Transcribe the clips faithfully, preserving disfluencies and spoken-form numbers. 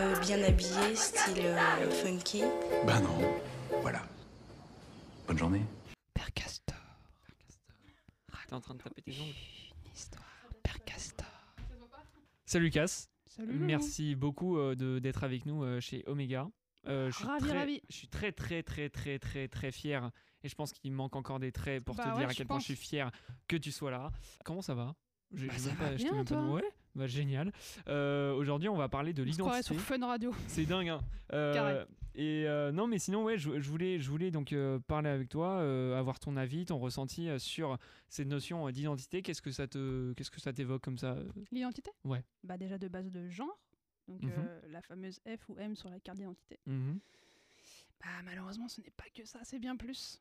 euh, bien habillé, style euh, funky. Bah non, voilà. Bonne journée. Père Castor. Père Castor. T'es en train de taper tes ongles. Une histoire. Père Castor. Salut Cass. Salut. Merci beaucoup euh, de, d'être avec nous euh, chez Omega. Euh, je suis ravi, très, ravi. Je suis très, très, très, très, très, très fier. Et je pense qu'il me manque encore des traits pour bah te ouais, dire à quel point je suis fier que tu sois là. Comment ça va ? Je, bah je ça va pas, bien, toi de... Ouais, bah génial. Euh, aujourd'hui, on va parler de on l'identité. On se croirait sur Fun Radio. C'est dingue, hein. Euh, Carré. Et euh, non, mais sinon, ouais, je, je voulais, je voulais donc euh, parler avec toi, euh, avoir ton avis, ton ressenti euh, sur cette notion euh, d'identité. Qu'est-ce que ça te, qu'est-ce que ça t'évoque comme ça ? L'identité ? Ouais. Bah déjà de base de genre, donc mm-hmm. euh, la fameuse F ou M sur la carte d'identité. Mm-hmm. Bah malheureusement, ce n'est pas que ça, c'est bien plus.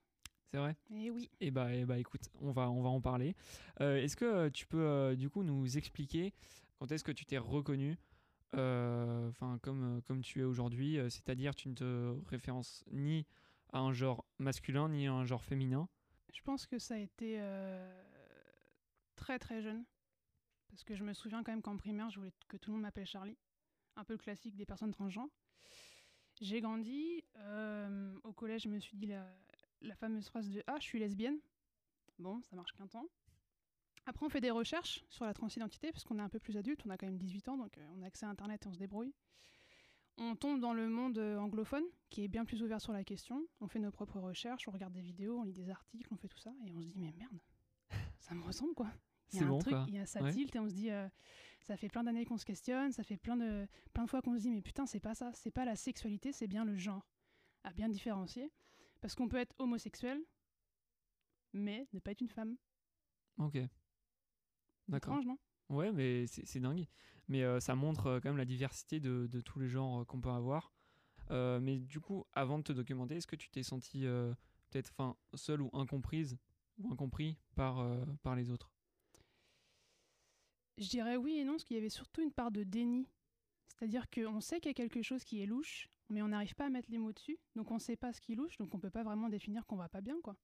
C'est vrai ? Et oui. Et bah, et bah écoute, on va, on va en parler. Euh, est-ce que euh, tu peux euh, du coup nous expliquer quand est-ce que tu t'es reconnu euh, comme, comme tu es aujourd'hui, euh, c'est-à-dire tu ne te références ni à un genre masculin ni à un genre féminin ? Je pense que ça a été euh, très très jeune. Parce que je me souviens quand même qu'en primaire, je voulais que tout le monde m'appelle Charlie. Un peu le classique des personnes transgenres. J'ai grandi. Euh, au collège, je me suis dit... la La fameuse phrase de « Ah, je suis lesbienne ». Bon, ça marche qu'un temps. Après, on fait des recherches sur la transidentité, parce qu'on est un peu plus adulte, on a quand même dix-huit ans, donc euh, on a accès à Internet et on se débrouille. On tombe dans le monde euh, anglophone, qui est bien plus ouvert sur la question. On fait nos propres recherches, on regarde des vidéos, on lit des articles, on fait tout ça, et on se dit « Mais merde, ça me ressemble, quoi !» Il y a C'est un bon, truc, il y a ça ouais. tilt, et on se dit euh, « Ça fait plein d'années qu'on se questionne, ça fait plein de, plein de fois qu'on se dit « Mais putain, c'est pas ça, c'est pas la sexualité, c'est bien le genre ». À bien différencier. Parce qu'on peut être homosexuel, mais ne pas être une femme. Ok. D'accord. Étrange, non ? Ouais, mais c'est, c'est dingue. Mais euh, ça montre euh, quand même la diversité de, de tous les genres euh, qu'on peut avoir. Euh, mais du coup, avant de te documenter, est-ce que tu t'es sentie euh, peut-être enfin, seule ou incomprise ou incompris par, euh, par les autres ? Je dirais oui et non, parce qu'il y avait surtout une part de déni. C'est-à-dire qu'on sait qu'il y a quelque chose qui est louche, mais on n'arrive pas à mettre les mots dessus, donc on ne sait pas ce qui louche, donc on ne peut pas vraiment définir qu'on va pas bien, quoi.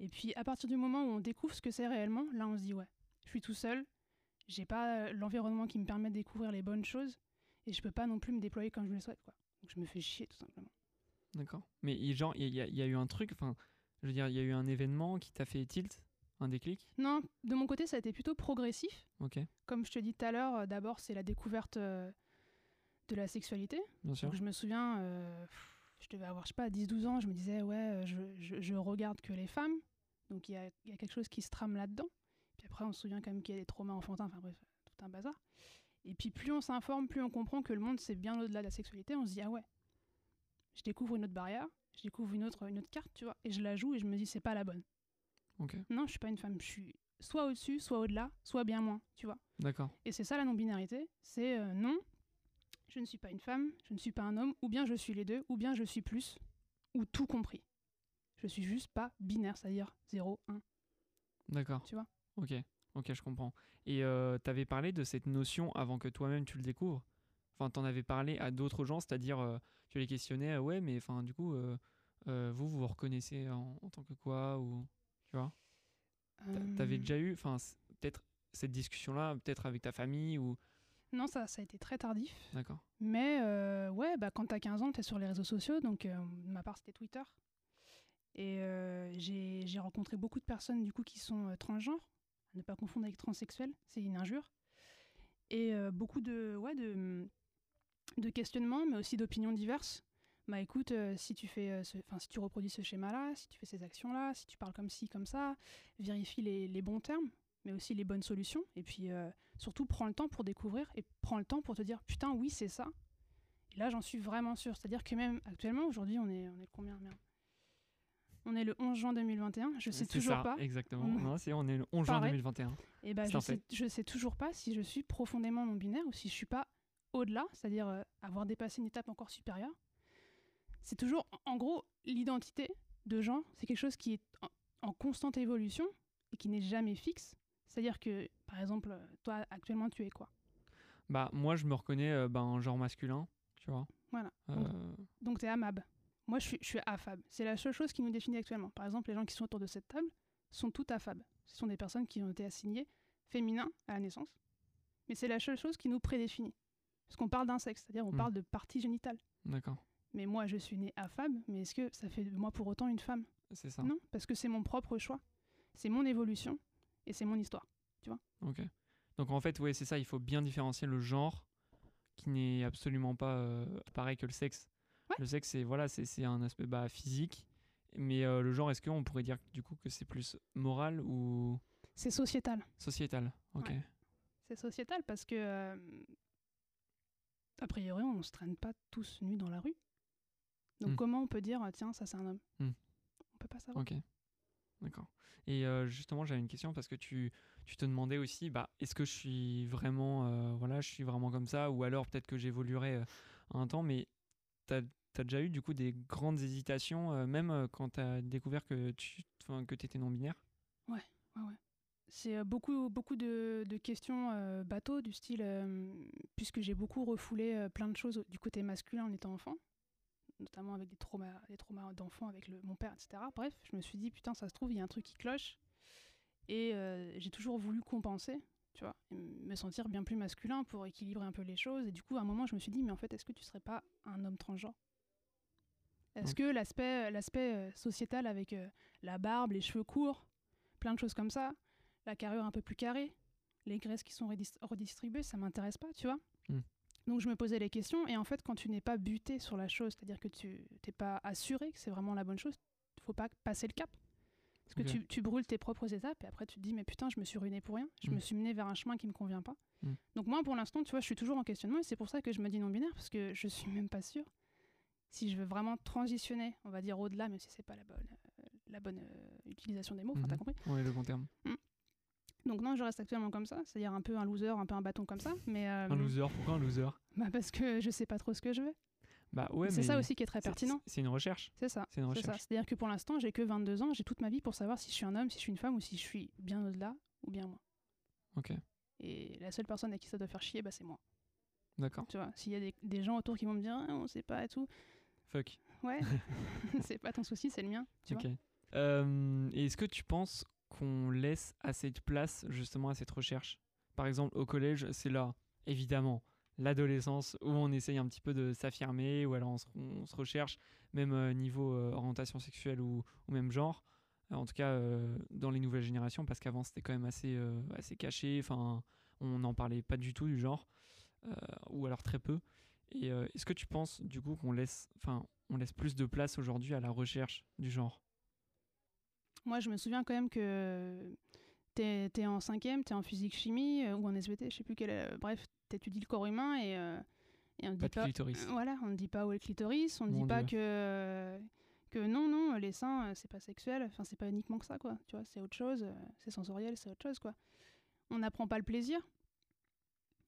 Et puis, à partir du moment où on découvre ce que c'est réellement, là, on se dit, ouais, je suis tout seul, j'ai pas l'environnement qui me permet de découvrir les bonnes choses, et je peux pas non plus me déployer comme je le souhaite, quoi. Donc je me fais chier, tout simplement. D'accord. Mais genre, il y, y, y a eu un truc, enfin, je veux dire, il y a eu un événement qui t'a fait tilt, un déclic ? Non, de mon côté, ça a été plutôt progressif. Ok. Comme je te dis tout à l'heure, d'abord, c'est la découverte... Euh, de la sexualité. Bien sûr. Donc je me souviens, euh, je devais avoir, je sais pas, dix douze ans, je me disais, ouais, je, je, je regarde que les femmes, donc il y a, y a quelque chose qui se trame là-dedans. Puis après, on se souvient quand même qu'il y a des traumas enfantins, enfin bref, tout un bazar. Et puis plus on s'informe, plus on comprend que le monde, c'est bien au-delà de la sexualité, on se dit, ah ouais, je découvre une autre barrière, je découvre une autre, une autre carte, tu vois, et je la joue et je me dis, c'est pas la bonne. Okay. Non, je suis pas une femme, je suis soit au-dessus, soit au-delà, soit bien moins, tu vois. D'accord. Et c'est ça la non-binarité, c'est euh, non, je ne suis pas une femme, je ne suis pas un homme, ou bien je suis les deux, ou bien je suis plus, ou tout compris. Je suis juste pas binaire, c'est-à-dire zéro, un. D'accord. Tu vois ? Ok, ok, je comprends. Et euh, t'avais parlé de cette notion avant que toi-même tu le découvres ? Enfin, t'en avais parlé à d'autres gens, c'est-à-dire euh, tu les questionnais, euh, ouais, mais enfin, du coup, euh, euh, vous, vous vous reconnaissez en, en tant que quoi, ou tu vois ? euh... T'avais déjà eu, enfin, peut-être cette discussion-là, peut-être avec ta famille, ou... Non, ça, ça a été très tardif. D'accord. Mais euh, ouais, bah, quand t'as quinze ans, t'es sur les réseaux sociaux. Donc, euh, de ma part, c'était Twitter. Et euh, j'ai, j'ai rencontré beaucoup de personnes, du coup, qui sont euh, transgenres. À ne pas confondre avec transsexuels, c'est une injure. Et euh, beaucoup de, ouais, de, de questionnements, mais aussi d'opinions diverses. Bah écoute, euh, si tu fais, euh, ce, si tu reproduis ce schéma-là, si tu fais ces actions-là, si tu parles comme ci, comme ça, vérifie les, les bons termes, mais aussi les bonnes solutions. Et puis, euh, surtout, prends le temps pour découvrir et prends le temps pour te dire « Putain, oui, c'est ça ». Et là, j'en suis vraiment sûre. C'est-à-dire que même actuellement, aujourd'hui, on est, on est combien ? Merde. On est le onze juin deux mille vingt et un. Je ne sais c'est toujours ça, pas. Exactement. On... Non, c'est, on est le onze juin deux mille vingt et un. Et bah, je ne sais, sais toujours pas si je suis profondément non-binaire ou si je ne suis pas au-delà, c'est-à-dire euh, avoir dépassé une étape encore supérieure. C'est toujours, en gros, l'identité de genre, c'est quelque chose qui est en, en constante évolution et qui n'est jamais fixe. C'est-à-dire que, par exemple, toi, actuellement, tu es quoi ? Bah, moi, je me reconnais euh, ben, genre masculin, tu vois. Voilà. Euh... Donc, t'es A M A B. Moi, je suis, je suis A F A B. C'est la seule chose qui nous définit actuellement. Par exemple, les gens qui sont autour de cette table sont toutes A F A B. Ce sont des personnes qui ont été assignées féminins à la naissance. Mais c'est la seule chose qui nous prédéfinit. Parce qu'on parle d'un sexe, c'est-à-dire on mmh. parle de partie génitale. D'accord. Mais moi, je suis née affable, mais est-ce que ça fait de moi pour autant une femme ? C'est ça. Non, parce que c'est mon propre choix, c'est mon évolution et c'est mon histoire, tu vois ? Ok. Donc en fait, ouais, c'est ça, il faut bien différencier le genre qui n'est absolument pas euh, pareil que le sexe. Ouais. Le sexe, c'est, voilà, c'est, c'est un aspect bah, physique, mais euh, le genre, est-ce qu'on pourrait dire du coup que c'est plus moral ou... C'est sociétal. Sociétal, ok. Ouais. C'est sociétal parce que, euh, a priori, on ne se traîne pas tous nus dans la rue. Donc mmh. comment on peut dire, tiens, ça c'est un homme mmh. On peut pas savoir. Ok, d'accord. Et euh, justement, j'avais une question parce que tu, tu te demandais aussi, bah, est-ce que je suis vraiment, euh, voilà, je suis vraiment comme ça, ou alors peut-être que j'évoluerai euh, un temps, mais tu as T'as déjà eu du coup des grandes hésitations, euh, même euh, quand t'as découvert que tu que t'étais non-binaire ? Ouais, ouais, ouais. C'est euh, beaucoup, beaucoup de, de questions euh, bateaux, du style, euh, puisque j'ai beaucoup refoulé euh, plein de choses du côté masculin en étant enfant, notamment avec des traumas, des traumas d'enfant avec le, mon père, et cetera. Bref, je me suis dit, putain, ça se trouve, il y a un truc qui cloche. Et euh, j'ai toujours voulu compenser, tu vois, et me sentir bien plus masculin pour équilibrer un peu les choses. Et du coup, à un moment, je me suis dit, mais en fait, est-ce que tu serais pas un homme transgenre ? Est-ce que l'aspect, l'aspect sociétal avec euh, la barbe, les cheveux courts, plein de choses comme ça, la carrure un peu plus carrée, les graisses qui sont redist- redistribuées, ça m'intéresse pas, tu vois ? Mm. Donc je me posais les questions et en fait, quand tu n'es pas buté sur la chose, c'est-à-dire que tu n'es pas assuré que c'est vraiment la bonne chose, il faut pas passer le cap. Parce que okay. tu, tu brûles tes propres étapes et après tu te dis, mais putain, je me suis ruiné pour rien, je mm. me suis mené vers un chemin qui me convient pas. Mm. Donc moi, pour l'instant, tu vois, je suis toujours en questionnement et c'est pour ça que je me dis non-binaire, parce que je suis même pas sûre. Si je veux vraiment transitionner, on va dire au-delà, même si c'est pas la bonne, euh, la bonne euh, utilisation des mots, enfin, mmh. t'as compris ? Oui, le bon terme. Mmh. Donc non, je reste actuellement comme ça, c'est-à-dire un peu un loser, un peu un bâton comme ça, mais... Euh, un loser, pourquoi un loser ? Bah parce que je sais pas trop ce que je veux. Bah ouais, mais... C'est mais ça aussi qui est très pertinent. C'est, c'est une recherche. C'est ça. C'est une recherche. C'est ça. C'est-à-dire que pour l'instant, j'ai que vingt-deux ans, j'ai toute ma vie pour savoir si je suis un homme, si je suis une femme, ou si je suis bien au-delà, ou bien moi. Ok. Et la seule personne à qui ça doit faire chier, bah c'est moi. D'accord. Tu vois, s'il y a des, des gens autour qui vont me dire, ah, on sait pas et tout... Fuck. Ouais, c'est pas ton souci, c'est le mien. Tu okay. vois euh, et est-ce que tu penses qu'on laisse assez de place justement à cette recherche ? Par exemple, au collège, c'est là, évidemment, l'adolescence où on essaye un petit peu de s'affirmer, ou alors on se, on se recherche, même euh, niveau euh, orientation sexuelle ou, ou même genre. Euh, en tout cas, euh, dans les nouvelles générations, parce qu'avant c'était quand même assez, euh, assez caché, enfin, on n'en parlait pas du tout du genre, euh, ou alors très peu. Et euh, est-ce que tu penses, du coup, qu'on laisse, enfin, on laisse plus de place aujourd'hui à la recherche du genre ? Moi, je me souviens quand même que t'es, t'es en cinquième, t'es en physique-chimie euh, ou en S V T, je sais plus quelle... Euh, bref, t'étudies le corps humain et, euh, et on ne dit pas... clitoris. Euh, voilà, on ne dit pas où est le clitoris, on ne dit pas que, euh, que non, non, les seins, euh, c'est pas sexuel, enfin, c'est pas uniquement que ça, quoi. Tu vois, c'est autre chose, euh, c'est sensoriel, c'est autre chose, quoi. On n'apprend pas le plaisir,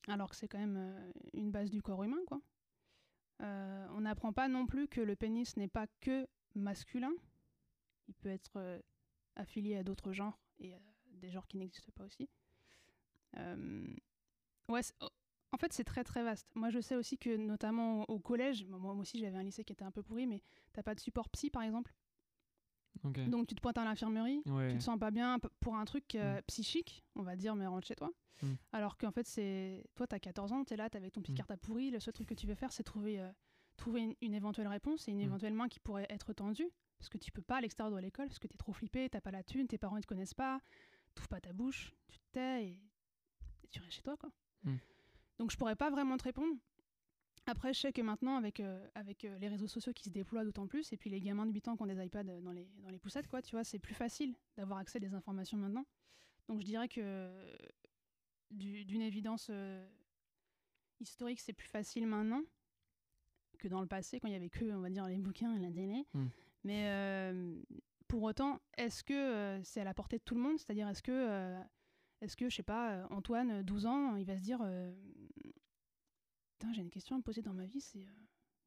alors que c'est quand même euh, une base du corps humain, quoi. Euh, on n'apprend pas non plus que le pénis n'est pas que masculin. Il peut être euh, affilié à d'autres genres et euh, des genres qui n'existent pas aussi. Euh... Ouais, oh. En fait, c'est très très vaste. Moi, je sais aussi que, notamment au collège, moi aussi j'avais un lycée qui était un peu pourri, mais t'as pas de support psy, par exemple. Okay. Donc tu te pointes à l'infirmerie, ouais. tu te sens pas bien pour un truc euh, mmh. psychique, on va dire, mais rentre chez toi. Mmh. Alors qu'en fait, c'est toi, t'as quatorze ans, t'es là, t'es avec ton petit carte à pourri, le seul truc que tu veux faire, c'est trouver, euh, trouver une, une éventuelle réponse et une mmh. éventuelle main qui pourrait être tendue, parce que tu peux pas à l'extérieur de l'école, parce que t'es trop flippé, t'as pas la thune, tes parents ils te connaissent pas, t'ouvres pas ta bouche, tu te tais et, et tu restes chez toi, quoi. Mmh. Donc je pourrais pas vraiment te répondre. Après, je sais que maintenant, avec, euh, avec euh, les réseaux sociaux qui se déploient d'autant plus, et puis les gamins de huit ans qui ont des iPads dans les, dans les poussettes, quoi, tu vois, c'est plus facile d'avoir accès à des informations maintenant. Donc je dirais que euh, du, d'une évidence euh, historique, c'est plus facile maintenant que dans le passé, quand il n'y avait que, on va dire, les bouquins et la télé. Mmh. Mais euh, pour autant, est-ce que euh, c'est à la portée de tout le monde ? C'est-à-dire, est-ce que, euh, est-ce que, je sais pas, Antoine, douze ans, il va se dire... Euh, j'ai une question à me poser dans ma vie, c'est euh,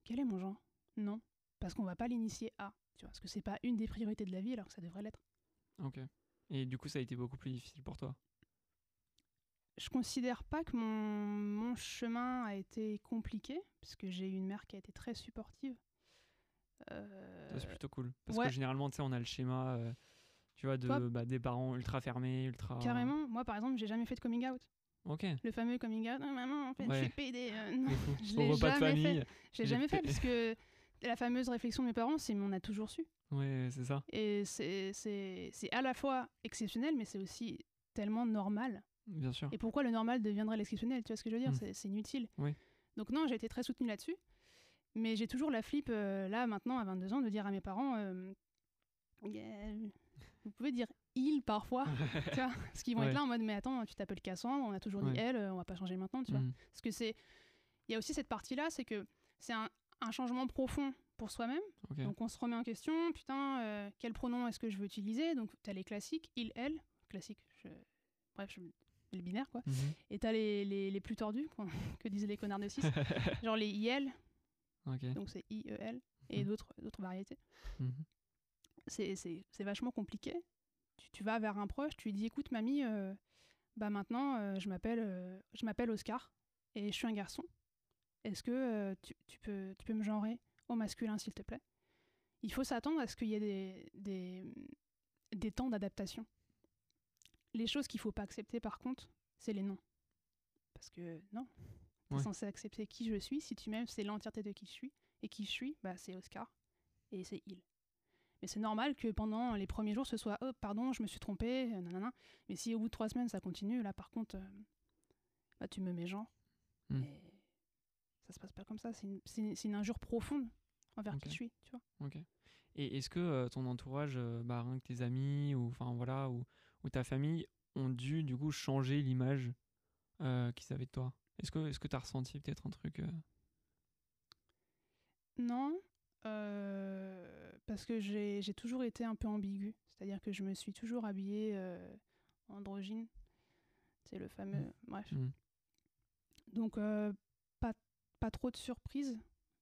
quel est mon genre ? Non, parce qu'on va pas l'initier à, tu vois, parce que c'est pas une des priorités de la vie alors que ça devrait l'être. Ok. Et du coup, ça a été beaucoup plus difficile pour toi ? Je considère pas que mon, mon chemin a été compliqué, parce que j'ai eu une mère qui a été très supportive. Euh... Ça, c'est plutôt cool, parce ouais. que généralement, tu sais, on a le schéma, euh, tu vois, de, toi... bah, des parents ultra fermés, ultra... Carrément. Moi, par exemple, j'ai jamais fait de coming out. Okay. Le fameux coming out, oh, maman, en fait, ouais. je suis pédé. Euh, non, je l'ai jamais fait. Je l'ai jamais fait parce que la fameuse réflexion de mes parents, c'est mais on a toujours su. Ouais, c'est ça. Et c'est, c'est, c'est à la fois exceptionnel, mais c'est aussi tellement normal. Bien sûr. Et pourquoi le normal deviendrait l'exceptionnel? Tu vois ce que je veux dire? mmh. c'est, c'est inutile. Oui. Donc non, j'ai été très soutenue là-dessus. Mais j'ai toujours la flippe, euh, là, maintenant, à vingt-deux ans, de dire à mes parents... Euh, yeah, vous pouvez dire « il » parfois, tu vois, parce qu'ils vont ouais. être là en mode « mais attends, tu t'appelles Cassandre, on a toujours ouais. dit « elle », on va pas changer maintenant », tu mmh. vois. Parce que c'est... Il y a aussi cette partie-là, c'est que c'est un, un changement profond pour soi-même. Okay. Donc on se remet en question, putain, euh, quel pronom est-ce que je veux utiliser? Donc t'as les classiques, « il », « elle », classique, je... bref, je... le binaire, quoi. Mmh. Et t'as les, les, les plus tordus, quoi, que disaient les connards de six, genre les « il », okay. donc c'est « i-e-l », et mmh. d'autres, d'autres variétés. Mmh. C'est, c'est, c'est vachement compliqué. Tu, tu vas vers un proche, tu lui dis écoute mamie, euh, bah maintenant euh, je, m'appelle, euh, je m'appelle Oscar et je suis un garçon. Est-ce que euh, tu, tu, peux, tu peux me genrer au masculin s'il te plaît? Il faut s'attendre à ce qu'il y ait des, des, des temps d'adaptation. Les choses qu'il ne faut pas accepter par contre, c'est les noms. Parce que non, tu es ouais. censé accepter qui je suis. Si tu m'aimes, c'est l'entièreté de qui je suis. Et qui je suis, bah, c'est Oscar et c'est il. Mais c'est normal que pendant les premiers jours, ce soit « oh, pardon, je me suis trompée, nanana ». Mais si au bout de trois semaines, ça continue, là, par contre, euh, bah, tu me mets genre. Mm. Et ça se passe pas comme ça. C'est une, c'est une, c'est une injure profonde envers okay. qui je suis, tu vois. Okay. Et est-ce que euh, ton entourage, euh, bah, rien que tes amis ou, voilà, ou, ou ta famille, ont dû, du coup, changer l'image euh, qu'ils avaient de toi? Est-ce que, est-ce que tu as ressenti peut-être un truc euh... Non. Euh, parce que j'ai, j'ai toujours été un peu ambiguë, c'est-à-dire que je me suis toujours habillée euh, androgyne, c'est le fameux... Mmh. Bref. Mmh. Donc, euh, pas, pas trop de surprises,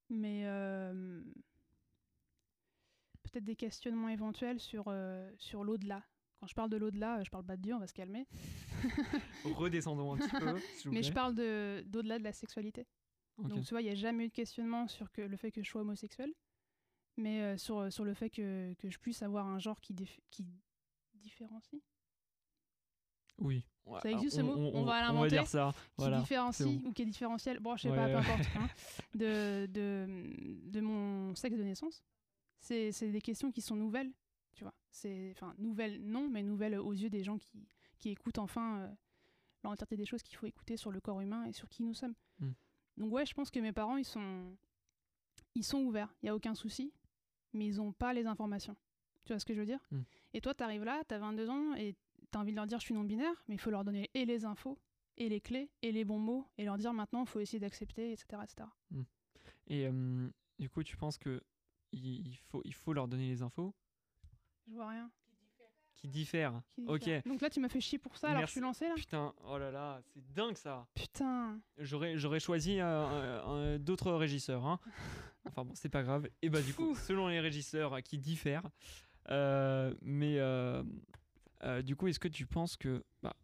mais euh, peut-être des questionnements éventuels sur, euh, sur l'au-delà. Quand je parle de l'au-delà, je parle pas de Dieu, on va se calmer. Redescendons un petit peu, s'il vous plaît. Mais je parle de, d'au-delà de la sexualité. Okay. Donc tu vois, il n'y a jamais eu de questionnement sur que, le fait que je sois homosexuel, mais euh, sur, sur le fait que, que je puisse avoir un genre qui, déf- qui différencie. Oui. Ouais, ça existe on, ce mot on, on va l'inventer. On va dire ça. Voilà. Qui différencie ou qui est différentiel, bon, je sais ouais, pas, ouais. peu importe, hein, de, de, de mon sexe de naissance. C'est, c'est des questions qui sont nouvelles, tu vois. Enfin, nouvelles non, mais nouvelles aux yeux des gens qui, qui écoutent enfin euh, l'entièreté des choses qu'il faut écouter sur le corps humain et sur qui nous sommes. Mm. Donc ouais, je pense que mes parents, ils sont, ils sont ouverts, il n'y a aucun souci, mais ils n'ont pas les informations. Tu vois ce que je veux dire ? Mmh. Et toi, tu arrives là, tu as vingt-deux ans, et tu as envie de leur dire « je suis non-binaire », mais il faut leur donner et les infos, et les clés, et les bons mots, et leur dire « maintenant, il faut essayer d'accepter, et cetera et cetera » Mmh. Et euh, du coup, tu penses qu'il il faut, il faut leur donner les infos ? Je vois rien. Qui diffèrent. Qui diffèrent. Ok. Donc là, tu m'as fait chier pour ça, Merci. Alors je suis lancée là. Putain, oh là là, c'est dingue ça. Putain. J'aurais, j'aurais choisi euh, euh, d'autres régisseurs. Hein. Enfin bon, c'est pas grave. Et bah du Fou. coup, selon les régisseurs qui diffèrent, euh, mais euh, euh, du coup, est-ce que tu penses que, bah,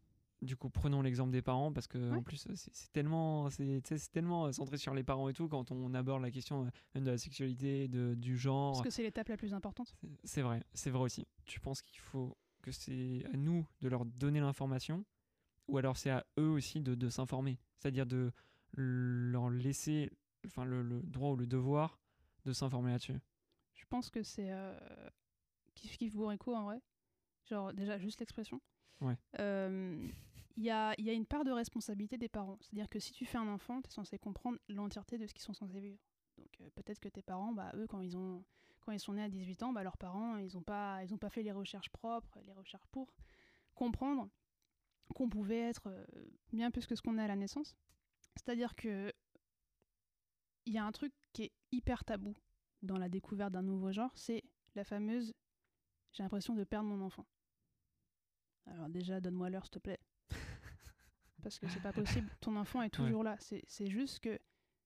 du coup, prenons l'exemple des parents parce que ouais. en plus, c'est, c'est tellement, c'est, c'est tellement centré sur les parents et tout quand on aborde la question même de la sexualité, de, du genre. Parce que c'est l'étape la plus importante. C'est, c'est vrai, c'est vrai aussi. Tu penses qu'il faut que c'est à nous de leur donner l'information ou alors c'est à eux aussi de, de s'informer, c'est-à-dire de leur laisser enfin, le, le droit ou le devoir de s'informer là-dessus. Je pense que c'est euh, kiff kiff bourrico en vrai, genre déjà juste l'expression. Ouais. Euh, y a, y a une part de responsabilité des parents, c'est-à-dire que si tu fais un enfant, tu es censé comprendre l'entièreté de ce qu'ils sont censés vivre. Donc euh, peut-être que tes parents, bah, eux, quand ils, ont, quand ils sont nés à dix-huit ans, bah, leurs parents, ils n'ont pas, ils ont pas fait les recherches propres, les recherches pour comprendre qu'on pouvait être euh, bien plus que ce qu'on est à la naissance. C'est-à-dire que il y a un truc qui est hyper tabou dans la découverte d'un nouveau genre, c'est la fameuse « j'ai l'impression de perdre mon enfant ». Alors déjà, donne-moi l'heure, s'il te plaît. Parce que c'est pas possible, ton enfant est toujours ouais. là. C'est, c'est juste que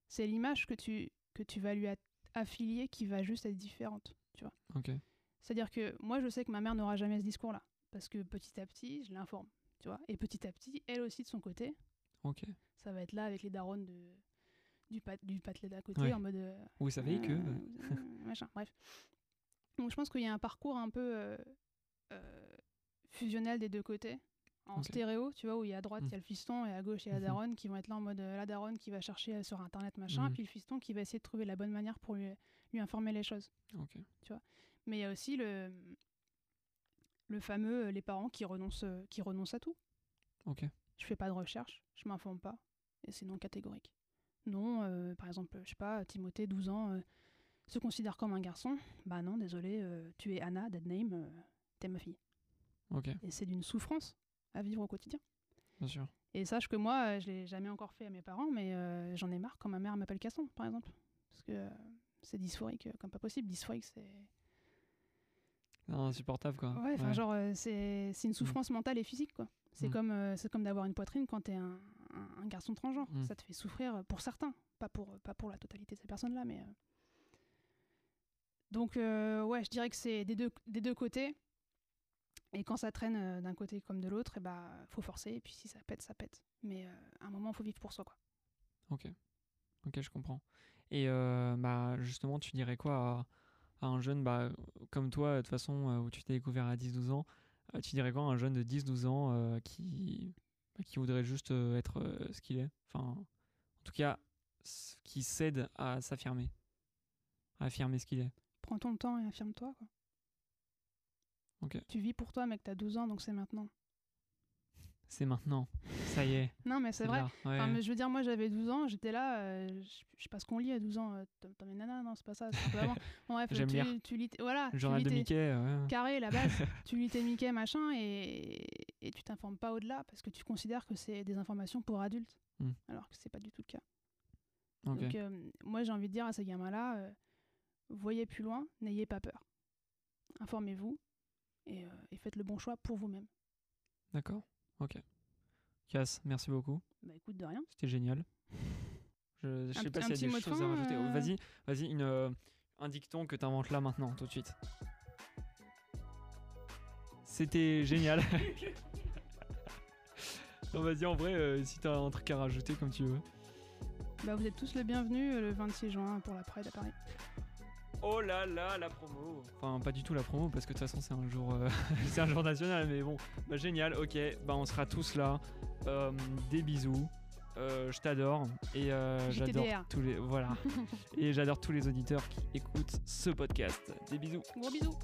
c'est l'image que tu... que tu vas lui affilier qui va juste être différente, tu vois. Okay. C'est-à-dire que moi, je sais que ma mère n'aura jamais ce discours-là, parce que petit à petit, je l'informe, tu vois. Et petit à petit, elle aussi, de son côté, okay. ça va être là avec les darons de, du, pat, du patelet d'à côté, ouais. en mode... Euh, vous savez que... Euh, machin, bref. Donc, je pense qu'il y a un parcours un peu euh, euh, fusionnel des deux côtés, en okay. stéréo, tu vois, où il y a à droite, il mmh. y a le fiston, et à gauche, il y a la daronne, qui vont être là en mode euh, la daronne qui va chercher sur Internet, machin, mmh. puis le fiston qui va essayer de trouver la bonne manière pour lui, lui informer les choses. Okay. Tu vois. Mais il y a aussi le, le fameux, euh, les parents qui renoncent, euh, qui renoncent à tout. Okay. Je fais pas de recherche, je m'informe pas, et c'est non catégorique. Non, euh, par exemple, je sais pas, Timothée, douze ans, euh, se considère comme un garçon, bah non, désolé, euh, tu es Anna, dead name, euh, t'es ma fille. Okay. Et c'est d'une souffrance à vivre au quotidien. Bien sûr. Et sache que moi, je ne l'ai jamais encore fait à mes parents, mais euh, j'en ai marre quand ma mère m'appelle Casson, par exemple. Parce que euh, c'est dysphorique, comme pas possible. Dysphorique, c'est... Non, insupportable, quoi. Ouais, enfin, ouais. genre, euh, c'est, c'est une souffrance mmh. mentale et physique, quoi. C'est, mmh. comme, euh, c'est comme d'avoir une poitrine quand t'es un, un, un garçon transgenre. Mmh. Ça te fait souffrir pour certains, pas pour, pas pour la totalité de ces personnes-là, mais... Euh... Donc, euh, ouais, je dirais que c'est des deux, des deux côtés... Et quand ça traîne euh, d'un côté comme de l'autre, il bah, faut forcer. Et puis si ça pète, ça pète. Mais euh, à un moment, il faut vivre pour soi, quoi. Ok. Ok, je comprends. Et euh, bah, justement, tu dirais quoi à, à un jeune bah, comme toi, de toute façon, euh, où tu t'es découvert à dix douze ans, euh, tu dirais quoi à un jeune de dix douze ans euh, qui, bah, qui voudrait juste euh, être euh, ce qu'il est, enfin, en tout cas, c- qui cède à s'affirmer, à affirmer ce qu'il est. Prends ton temps et affirme-toi, quoi. Okay. Tu vis pour toi, mec, t'as douze ans, donc c'est maintenant. C'est maintenant, ça y est. Non, mais c'est, c'est vrai. Ouais. Enfin, mais je veux dire, moi, j'avais douze ans, j'étais là, euh, je, je sais pas ce qu'on lit à douze ans. Euh, t'as mes nanas, non, c'est pas ça. C'est vraiment... bon, bref, J'aime tu, lire. Tu, tu lis... Voilà, le journal tu lis de tes... Mickey. Ouais. Carré, la base. Tu lis tes Mickey, machin, et... et tu t'informes pas au-delà, parce que tu considères que c'est des informations pour adultes, mm. alors que c'est pas du tout le cas. Okay. Donc, euh, moi, j'ai envie de dire à ces gamins-là, euh, voyez plus loin, n'ayez pas peur. Informez-vous. Et, euh, et faites le bon choix pour vous-même. D'accord, ok. Cass, merci beaucoup. Bah écoute, de rien. C'était génial. Je, je sais p- pas s'il y a des choses à rajouter. Euh... Vas-y, vas-y une, euh, un dicton que t'inventes là maintenant, tout de suite. C'était génial. Non, vas-y, en vrai, euh, si t'as un truc à rajouter, comme tu veux. Bah vous êtes tous les bienvenus euh, le vingt-six juin pour la Pride à Paris. Oh là là, la promo. Enfin, pas du tout la promo, parce que de toute façon, c'est un jour, euh, c'est un jour national, mais bon, bah, génial, ok, bah, on sera tous là, euh, des bisous, euh, je t'adore, et euh, j'adore tous les, voilà, et j'adore tous les auditeurs qui écoutent ce podcast, des bisous. Gros bisous.